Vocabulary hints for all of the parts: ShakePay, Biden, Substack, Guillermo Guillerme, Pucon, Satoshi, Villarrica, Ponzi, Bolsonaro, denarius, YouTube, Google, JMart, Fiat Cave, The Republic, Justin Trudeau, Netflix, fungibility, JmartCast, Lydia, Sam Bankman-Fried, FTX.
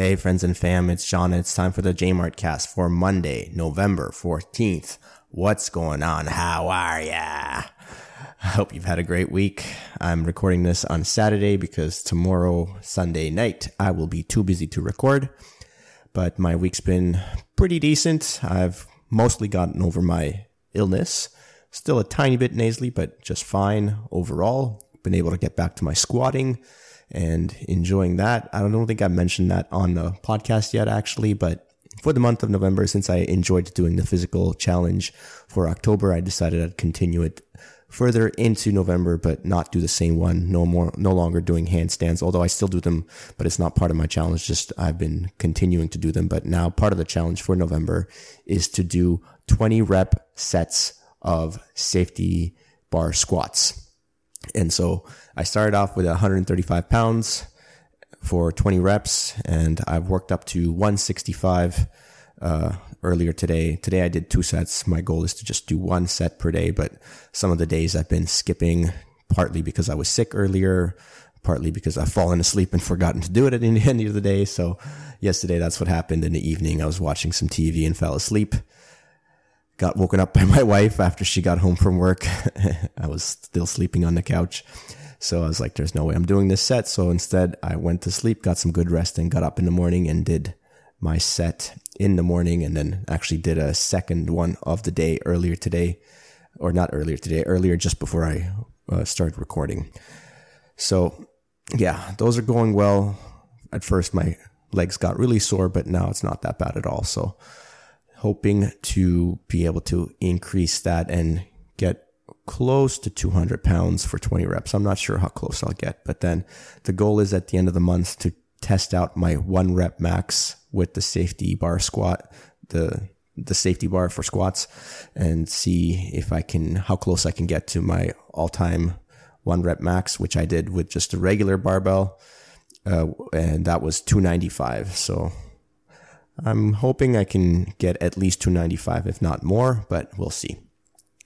Hey friends and fam, it's Sean and it's time for the JmartCast for Monday, November 14th. What's going on? How are ya? I hope you've had a great week. I'm recording this on Saturday because tomorrow, Sunday night, I will be too busy to record. But my week's been pretty decent. I've mostly gotten over my illness. Still a tiny bit nasally, but just fine overall. Been able to get back to my squatting and enjoying that. I don't think I've mentioned that on the podcast yet, actually, but for the month of November, since I enjoyed doing the physical challenge for October, I decided I'd continue it further into November, but not do the same one. No longer doing handstands, although I still do them, but it's not part of my challenge. Just I've been continuing to do them, but now part of the challenge for November is to do 20 rep sets of safety bar squats. And so I started off with 135 pounds for 20 reps, and I've worked up to 165 earlier today. Today I did two sets. My goal is to just do one set per day, but some of the days I've been skipping, partly because I was sick earlier, partly because I've fallen asleep and forgotten to do it at the end of the day. So yesterday, that's what happened. In the evening, I was watching some TV and fell asleep. Got woken up by my wife after she got home from work. I was still sleeping on the couch. So I was like, there's no way I'm doing this set. So instead, I went to sleep, got some good rest, and got up in the morning and did my set in the morning, and then actually did a second one of the day earlier just before I started recording. So yeah, those are going well. At first, my legs got really sore, but now it's not that bad at all. So hoping to be able to increase that and get close to 200 pounds for 20 reps. I'm not sure how close I'll get, but then the goal is at the end of the month to test out my 1 rep max with the safety bar squat, the safety bar for squats, and see if I can, how close I can get to my all-time 1 rep max, which I did with just a regular barbell, and that was 295. So I'm hoping I can get at least 295, if not more, but we'll see.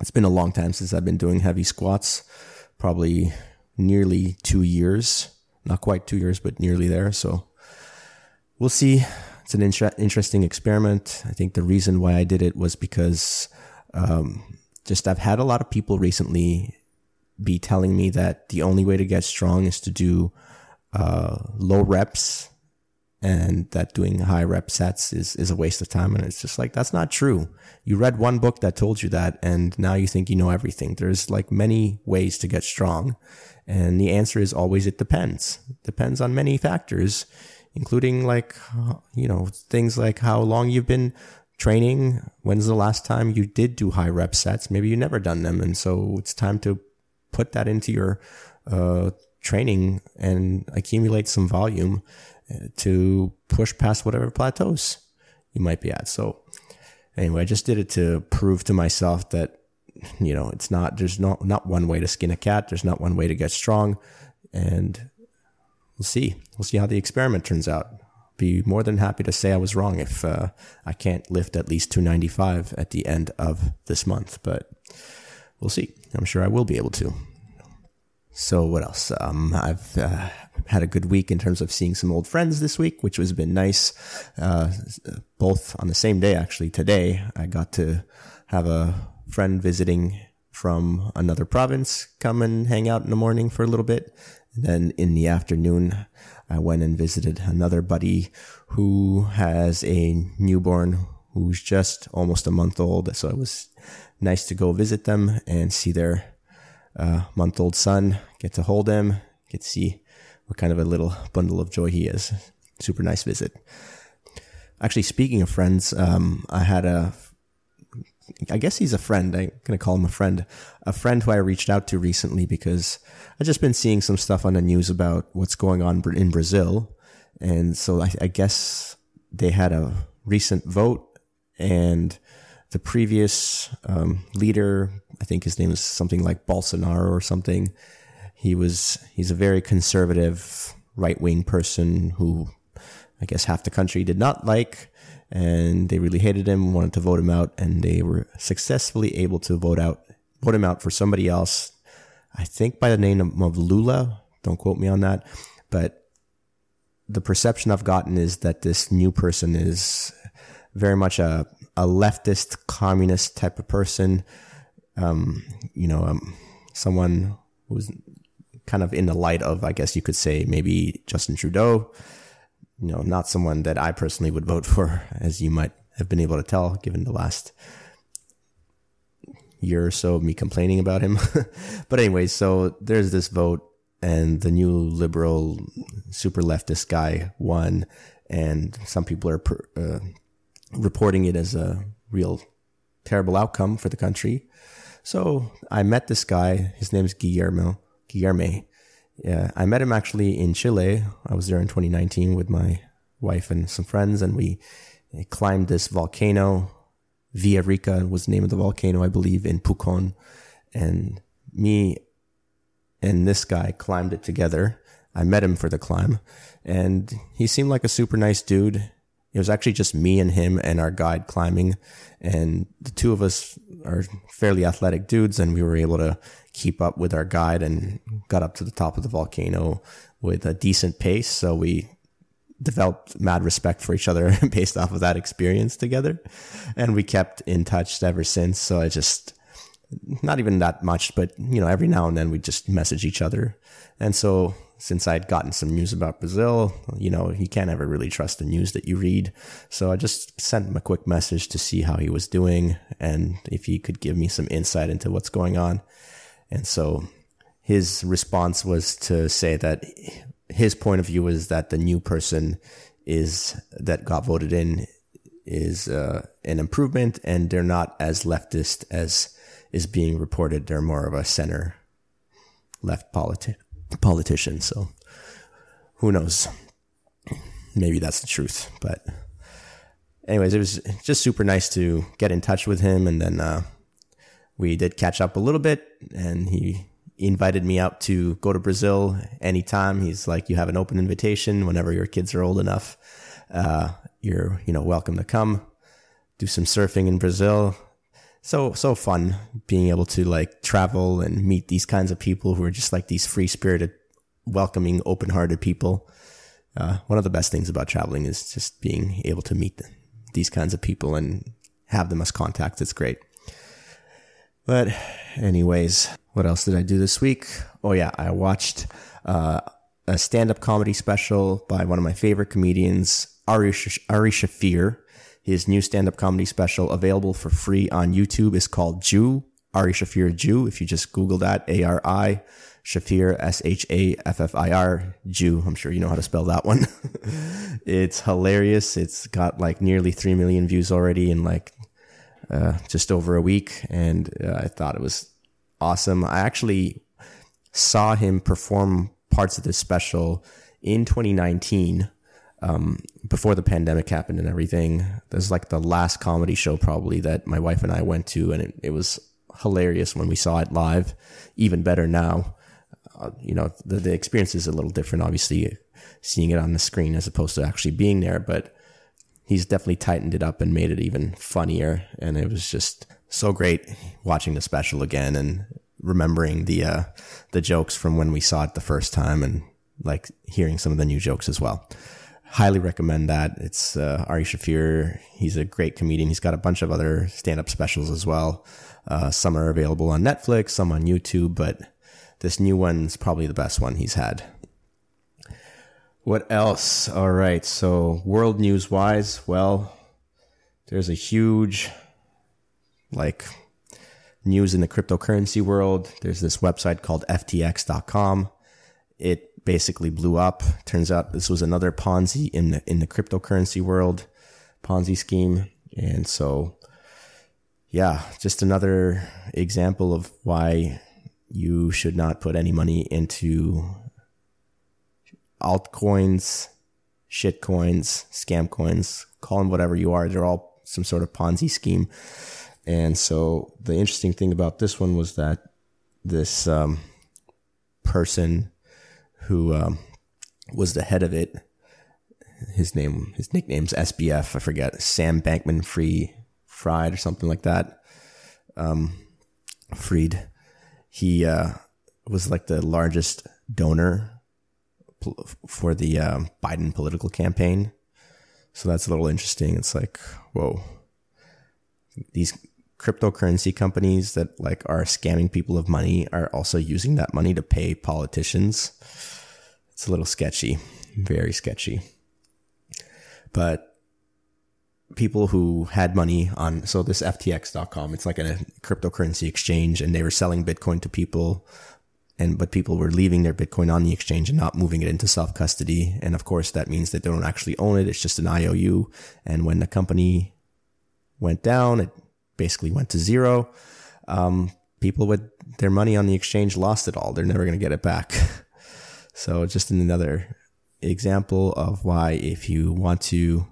It's been a long time since I've been doing heavy squats, probably nearly 2 years, not quite 2 years, but nearly there. So we'll see. It's an interesting experiment. I think the reason why I did it was because I've had a lot of people recently be telling me that the only way to get strong is to do low reps, and that doing high rep sets is a waste of time. And it's just like, that's not true. You read one book that told you that, and now you think you know everything. There's like many ways to get strong. And the answer is always, it depends. Depends on many factors, including things like how long you've been training. When's the last time you did do high rep sets? Maybe you've never done them. And so it's time to put that into your training and accumulate some volume to push past whatever plateaus you might be at. So anyway, I just did it to prove to myself that, it's not, there's not one way to skin a cat. There's not one way to get strong, and we'll see how the experiment turns out. Be more than happy to say I was wrong if I can't lift at least 295 at the end of this month, but we'll see. I'm sure I will be able to. So what else? I've had a good week in terms of seeing some old friends this week, which has been nice. Both on the same day, actually. Today, I got to have a friend visiting from another province come and hang out in the morning for a little bit. And then in the afternoon, I went and visited another buddy who has a newborn who's just almost a month old. So it was nice to go visit them and see their month-old son, get to hold him, get to see what kind of a little bundle of joy he is. Super nice visit. Actually, speaking of friends, I guess he's a friend. I'm going to call him a friend who I reached out to recently because I've just been seeing some stuff on the news about what's going on in Brazil. And so I guess they had a recent vote, and the previous leader, I think his name is something like Bolsonaro or something. He's a very conservative right-wing person who I guess half the country did not like, and they really hated him, wanted to vote him out, and they were successfully able to vote him out for somebody else, I think by the name of Lula. Don't quote me on that, but the perception I've gotten is that this new person is very much a leftist, communist type of person. Someone who's kind of in the light of, I guess you could say, maybe Justin Trudeau. You know, not someone that I personally would vote for, as you might have been able to tell, given the last year or so of me complaining about him. But anyway, so there's this vote, and the new liberal, super leftist guy won, and some people are reporting it as a real terrible outcome for the country. So I met this guy. His name is Guillerme. Yeah, I met him actually in Chile. I was there in 2019 with my wife and some friends, and we climbed this volcano. Villarrica was the name of the volcano, I believe, in Pucon. And me and this guy climbed it together. I met him for the climb, and he seemed like a super nice dude. It was actually just me and him and our guide climbing, and the two of us are fairly athletic dudes, and we were able to keep up with our guide and got up to the top of the volcano with a decent pace. So we developed mad respect for each other based off of that experience together, and we kept in touch ever since. So I just, not even that much, but you know, every now and then we just message each other. And so since I had gotten some news about Brazil, you know, you can't ever really trust the news that you read. So I just sent him a quick message to see how he was doing and if he could give me some insight into what's going on. And so his response was to say that his point of view is that the new person that got voted in is an improvement, and they're not as leftist as is being reported. They're more of a center left politician. So who knows? Maybe that's the truth. But anyways, it was just super nice to get in touch with him. And then we did catch up a little bit, and he invited me out to go to Brazil anytime. He's like, you have an open invitation. Whenever your kids are old enough, you're, you know, welcome to come do some surfing in Brazil. So fun being able to like travel and meet these kinds of people who are just like these free spirited, welcoming, open hearted people. One of the best things about traveling is just being able to meet these kinds of people and have them as contacts. It's great. But anyways, what else did I do this week? Oh yeah, I watched a stand-up comedy special by one of my favorite comedians, Ari Shaffir. His new stand-up comedy special, available for free on YouTube, is called Jew, Ari Shaffir Jew. If you just Google that, Ari Shaffir, Shaffir, Jew. I'm sure you know how to spell that one. It's hilarious. It's got like nearly 3 million views already in like just over a week. And I thought it was awesome. I actually saw him perform parts of this special in 2019. Before the pandemic happened and everything. There's like the last comedy show probably that my wife and I went to, and it was hilarious when we saw it live. Even better now. The experience is a little different, obviously, seeing it on the screen as opposed to actually being there, but he's definitely tightened it up and made it even funnier. And it was just so great watching the special again and remembering the jokes from when we saw it the first time, and like hearing some of the new jokes as well. Highly recommend that. It's Ari Shaffir. He's a great comedian. He's got a bunch of other stand-up specials as well. Some are available on Netflix, some on YouTube, but this new one's probably the best one he's had. What else? All right, so world news-wise, well, there's a huge news in the cryptocurrency world. There's this website called FTX.com. It basically blew up. Turns out this was another Ponzi in the cryptocurrency world, Ponzi scheme. And so, yeah, just another example of why you should not put any money into altcoins, shit coins, scam coins, call them whatever you are. They're all some sort of Ponzi scheme. And so the interesting thing about this one was that this person who was the head of it, his nickname's SBF, I forget, Sam Bankman-Fried or something like that. Fried. He was like the largest donor Biden political campaign. So that's a little interesting. It's like, whoa, these cryptocurrency companies that like are scamming people of money are also using that money to pay politicians. It's a little sketchy, very sketchy. But people who had money on, so this FTX.com, it's like a cryptocurrency exchange, and they were selling Bitcoin to people, but people were leaving their Bitcoin on the exchange and not moving it into self-custody. And of course, that means that they don't actually own it. It's just an IOU. And when the company went down, it basically went to zero. People with their money on the exchange lost it all. They're never going to get it back. So just another example of why if you want to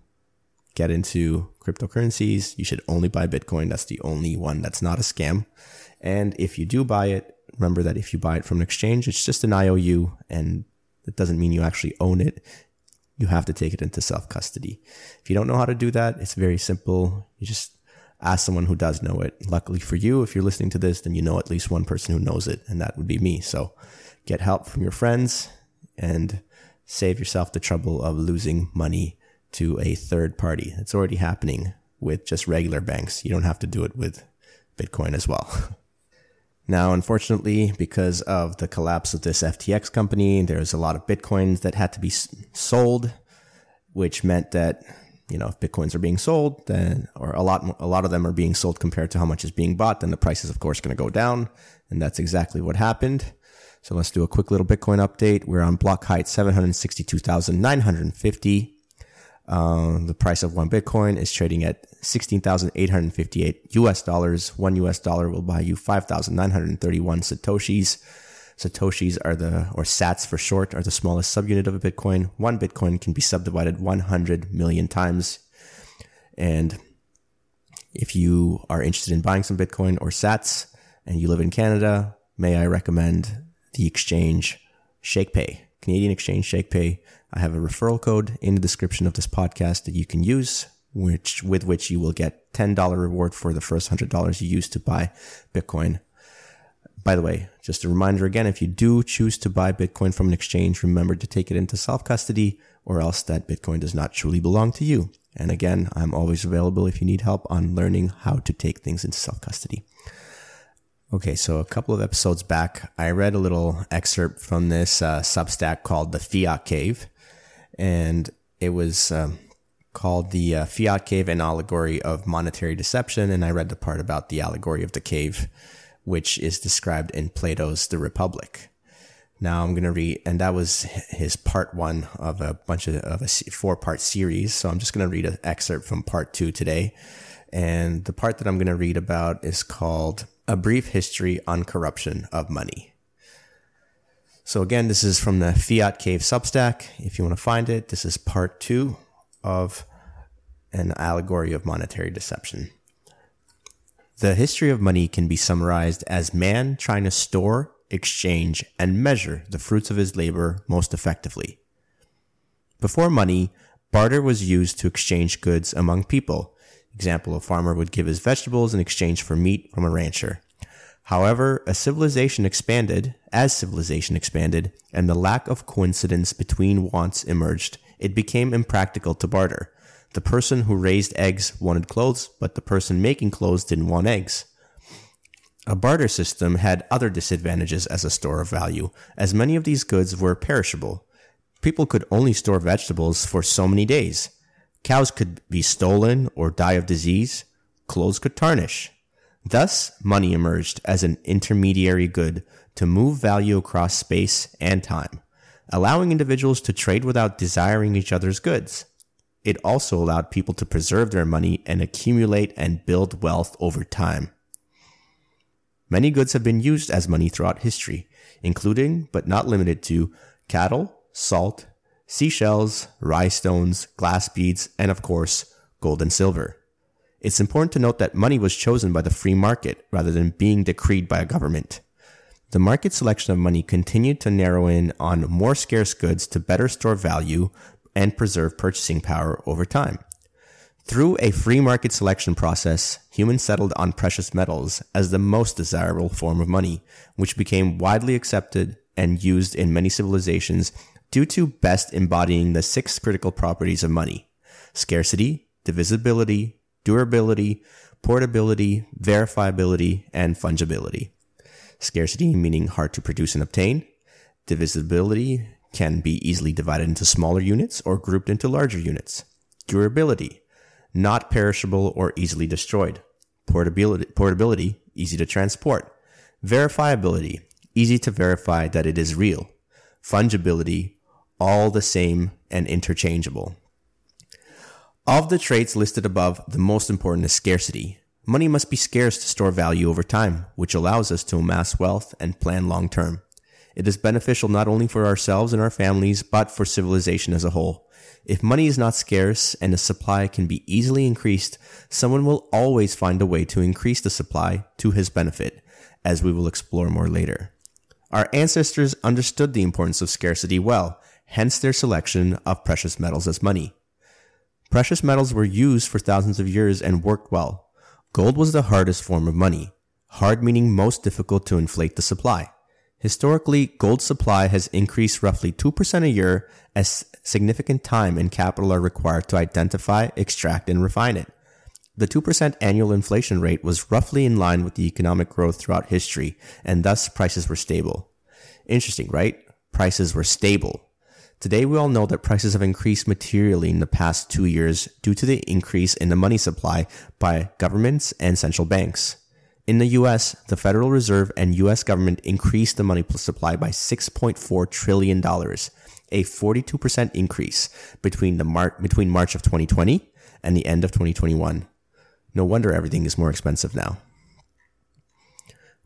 get into cryptocurrencies, you should only buy Bitcoin. That's the only one that's not a scam. And if you do buy it, remember that if you buy it from an exchange, it's just an IOU, and it doesn't mean you actually own it. You have to take it into self-custody. If you don't know how to do that, it's very simple. You just ask someone who does know it. Luckily for you, if you're listening to this, then you know at least one person who knows it, and that would be me. So get help from your friends and save yourself the trouble of losing money to a third party. It's already happening with just regular banks. You don't have to do it with Bitcoin as well. Now, unfortunately, because of the collapse of this FTX company, there's a lot of Bitcoins that had to be sold, which meant that, you know, if Bitcoins are being sold, then, or a lot of them are being sold compared to how much is being bought, then the price is, of course, going to go down. And that's exactly what happened. So let's do a quick little Bitcoin update. We're on block height 762,950. The price of one Bitcoin is trading at $16,858. $1 will buy you 5,931 Satoshis. Satoshis are SATs for short, are the smallest subunit of a Bitcoin. One Bitcoin can be subdivided 100 million times. And if you are interested in buying some Bitcoin or SATs and you live in Canada, may I recommend the exchange ShakePay, Canadian exchange ShakePay. I have a referral code in the description of this podcast that you can use, with which you will get $10 reward for the first $100 you use to buy Bitcoin. By the way, just a reminder again, if you do choose to buy Bitcoin from an exchange, remember to take it into self-custody, or else that Bitcoin does not truly belong to you. And again, I'm always available if you need help on learning how to take things into self-custody. Okay, so a couple of episodes back, I read a little excerpt from this Substack called The Fiat Cave. And it was called The Fiat Cave, an Allegory of Monetary Deception. And I read the part about the allegory of the cave, which is described in Plato's The Republic. Now I'm going to read, and that was his part one of a four-part series. So I'm just going to read an excerpt from part two today. And the part that I'm going to read about is called A Brief History on Corruption of Money. So again, this is from the Fiat Cave Substack. If you want to find it, this is part two of An Allegory of Monetary Deception. The history of money can be summarized as man trying to store, exchange, and measure the fruits of his labor most effectively. Before money, barter was used to exchange goods among people. Example, a farmer would give his vegetables in exchange for meat from a rancher. However, as civilization expanded, and the lack of coincidence between wants emerged, it became impractical to barter. The person who raised eggs wanted clothes, but the person making clothes didn't want eggs. A barter system had other disadvantages as a store of value, as many of these goods were perishable. People could only store vegetables for so many days. Cows could be stolen or die of disease. Clothes could tarnish. Thus, money emerged as an intermediary good to move value across space and time, allowing individuals to trade without desiring each other's goods. It also allowed people to preserve their money and accumulate and build wealth over time. Many goods have been used as money throughout history, including, but not limited to, cattle, salt, seashells, rye stones, glass beads, and of course, gold and silver. It's important to note that money was chosen by the free market rather than being decreed by a government. The market selection of money continued to narrow in on more scarce goods to better store value and preserve purchasing power over time. Through a free market selection process, humans settled on precious metals as the most desirable form of money, which became widely accepted and used in many civilizations due to best embodying the six critical properties of money: scarcity, divisibility, durability, portability, verifiability, and fungibility. Scarcity meaning hard to produce and obtain. Divisibility can be easily divided into smaller units or grouped into larger units. Durability, not perishable or easily destroyed. Portability, easy to transport. Verifiability, easy to verify that it is real. Fungibility, all the same and interchangeable. Of the traits listed above, the most important is scarcity. Money must be scarce to store value over time, which allows us to amass wealth and plan long term. It is beneficial not only for ourselves and our families, but for civilization as a whole. If money is not scarce and the supply can be easily increased, someone will always find a way to increase the supply to his benefit, as we will explore more later. Our ancestors understood the importance of scarcity well, hence their selection of precious metals as money. Precious metals were used for thousands of years and worked well. Gold was the hardest form of money, hard meaning most difficult to inflate the supply. Historically, gold supply has increased roughly 2% a year as significant time and capital are required to identify, extract, and refine it. The 2% annual inflation rate was roughly in line with the economic growth throughout history, and thus prices were stable. Interesting, right? Prices were stable. Today, we all know that prices have increased materially in the past 2 years due to the increase in the money supply by governments and central banks. In the U.S., the Federal Reserve and U.S. government increased the money supply by $6.4 trillion, a 42% increase between March of 2020 and the end of 2021. No wonder everything is more expensive now.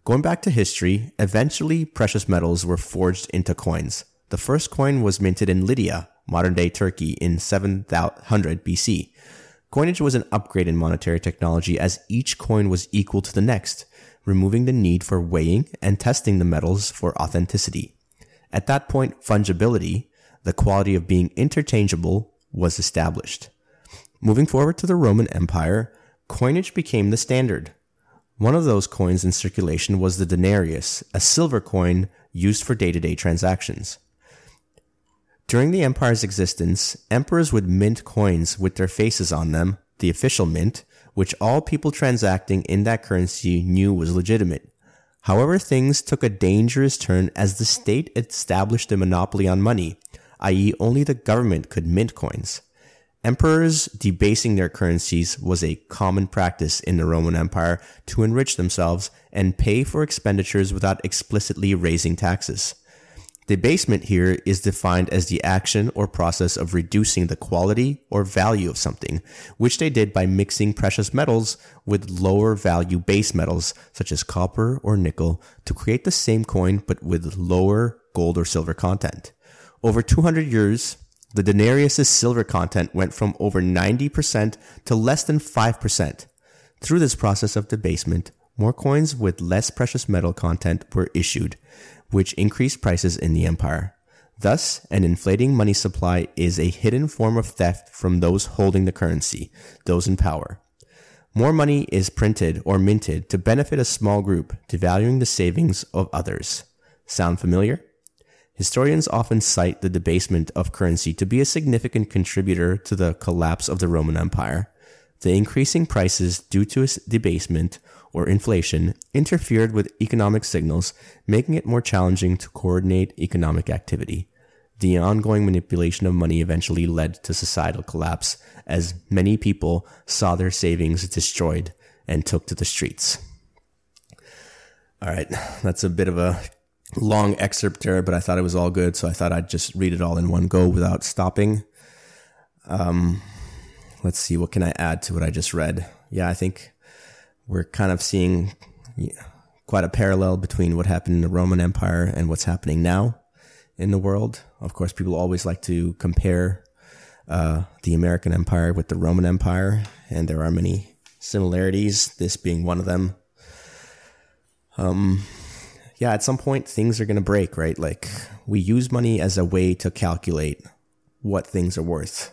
Going back to history, eventually precious metals were forged into coins. The first coin was minted in Lydia, modern-day Turkey, in 700 BC. Coinage was an upgrade in monetary technology as each coin was equal to the next, removing the need for weighing and testing the metals for authenticity. At that point, fungibility, the quality of being interchangeable, was established. Moving forward to the Roman Empire, coinage became the standard. One of those coins in circulation was the denarius, a silver coin used for day-to-day transactions. During the empire's existence, emperors would mint coins with their faces on them, the official mint, which all people transacting in that currency knew was legitimate. However, things took a dangerous turn as the state established a monopoly on money, i.e. only the government could mint coins. Emperors debasing their currencies was a common practice in the Roman Empire to enrich themselves and pay for expenditures without explicitly raising taxes. Debasement here is defined as the action or process of reducing the quality or value of something, which they did by mixing precious metals with lower value base metals such as copper or nickel to create the same coin but with lower gold or silver content. Over 200 years, the denarius' silver content went from over 90% to less than 5%. Through this process of debasement, more coins with less precious metal content were issued, which increased prices in the empire. Thus, an inflating money supply is a hidden form of theft from those holding the currency, those in power. More money is printed or minted to benefit a small group, devaluing the savings of others. Sound familiar? Historians often cite the debasement of currency to be a significant contributor to the collapse of the Roman Empire. The increasing prices due to debasement or inflation interfered with economic signals, making it more challenging to coordinate economic activity. The ongoing manipulation of money eventually led to societal collapse, as many people saw their savings destroyed and took to the streets. All right, that's a bit of a long excerpt there, but I thought it was all good, so I thought I'd just read it all in one go without stopping. Let's see, what can I add to what I just read? Yeah, I think we're kind of seeing quite a parallel between what happened in the Roman Empire and what's happening now in the world. Of course, people always like to compare the American Empire with the Roman Empire, and there are many similarities, this being one of them. Yeah, at some point, things are going to break, right? Like, we use money as a way to calculate what things are worth.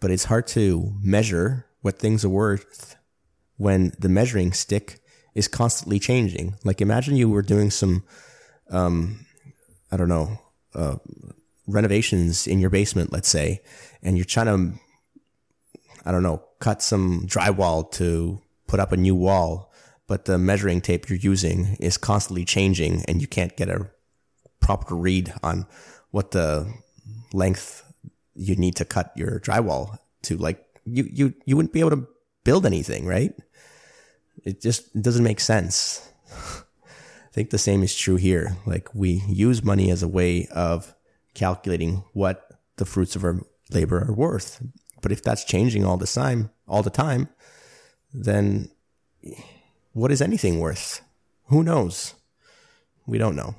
But it's hard to measure what things are worth when the measuring stick is constantly changing. Like, imagine you were doing some, renovations in your basement, let's say, and you're trying to, I don't know, cut some drywall to put up a new wall, but the measuring tape you're using is constantly changing and you can't get a proper read on what the length you need to cut your drywall to, like, you wouldn't be able to build anything, right? It just doesn't make sense. I think the same is true here. Like, we use money as a way of calculating what the fruits of our labor are worth. But if that's changing all the time, then what is anything worth? Who knows? We don't know.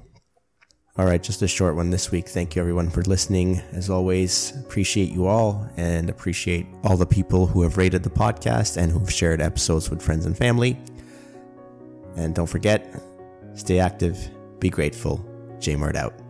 All right, just a short one this week. Thank you, everyone, for listening. As always, appreciate you all and appreciate all the people who have rated the podcast and who've shared episodes with friends and family. And don't forget, stay active, be grateful. JMart out.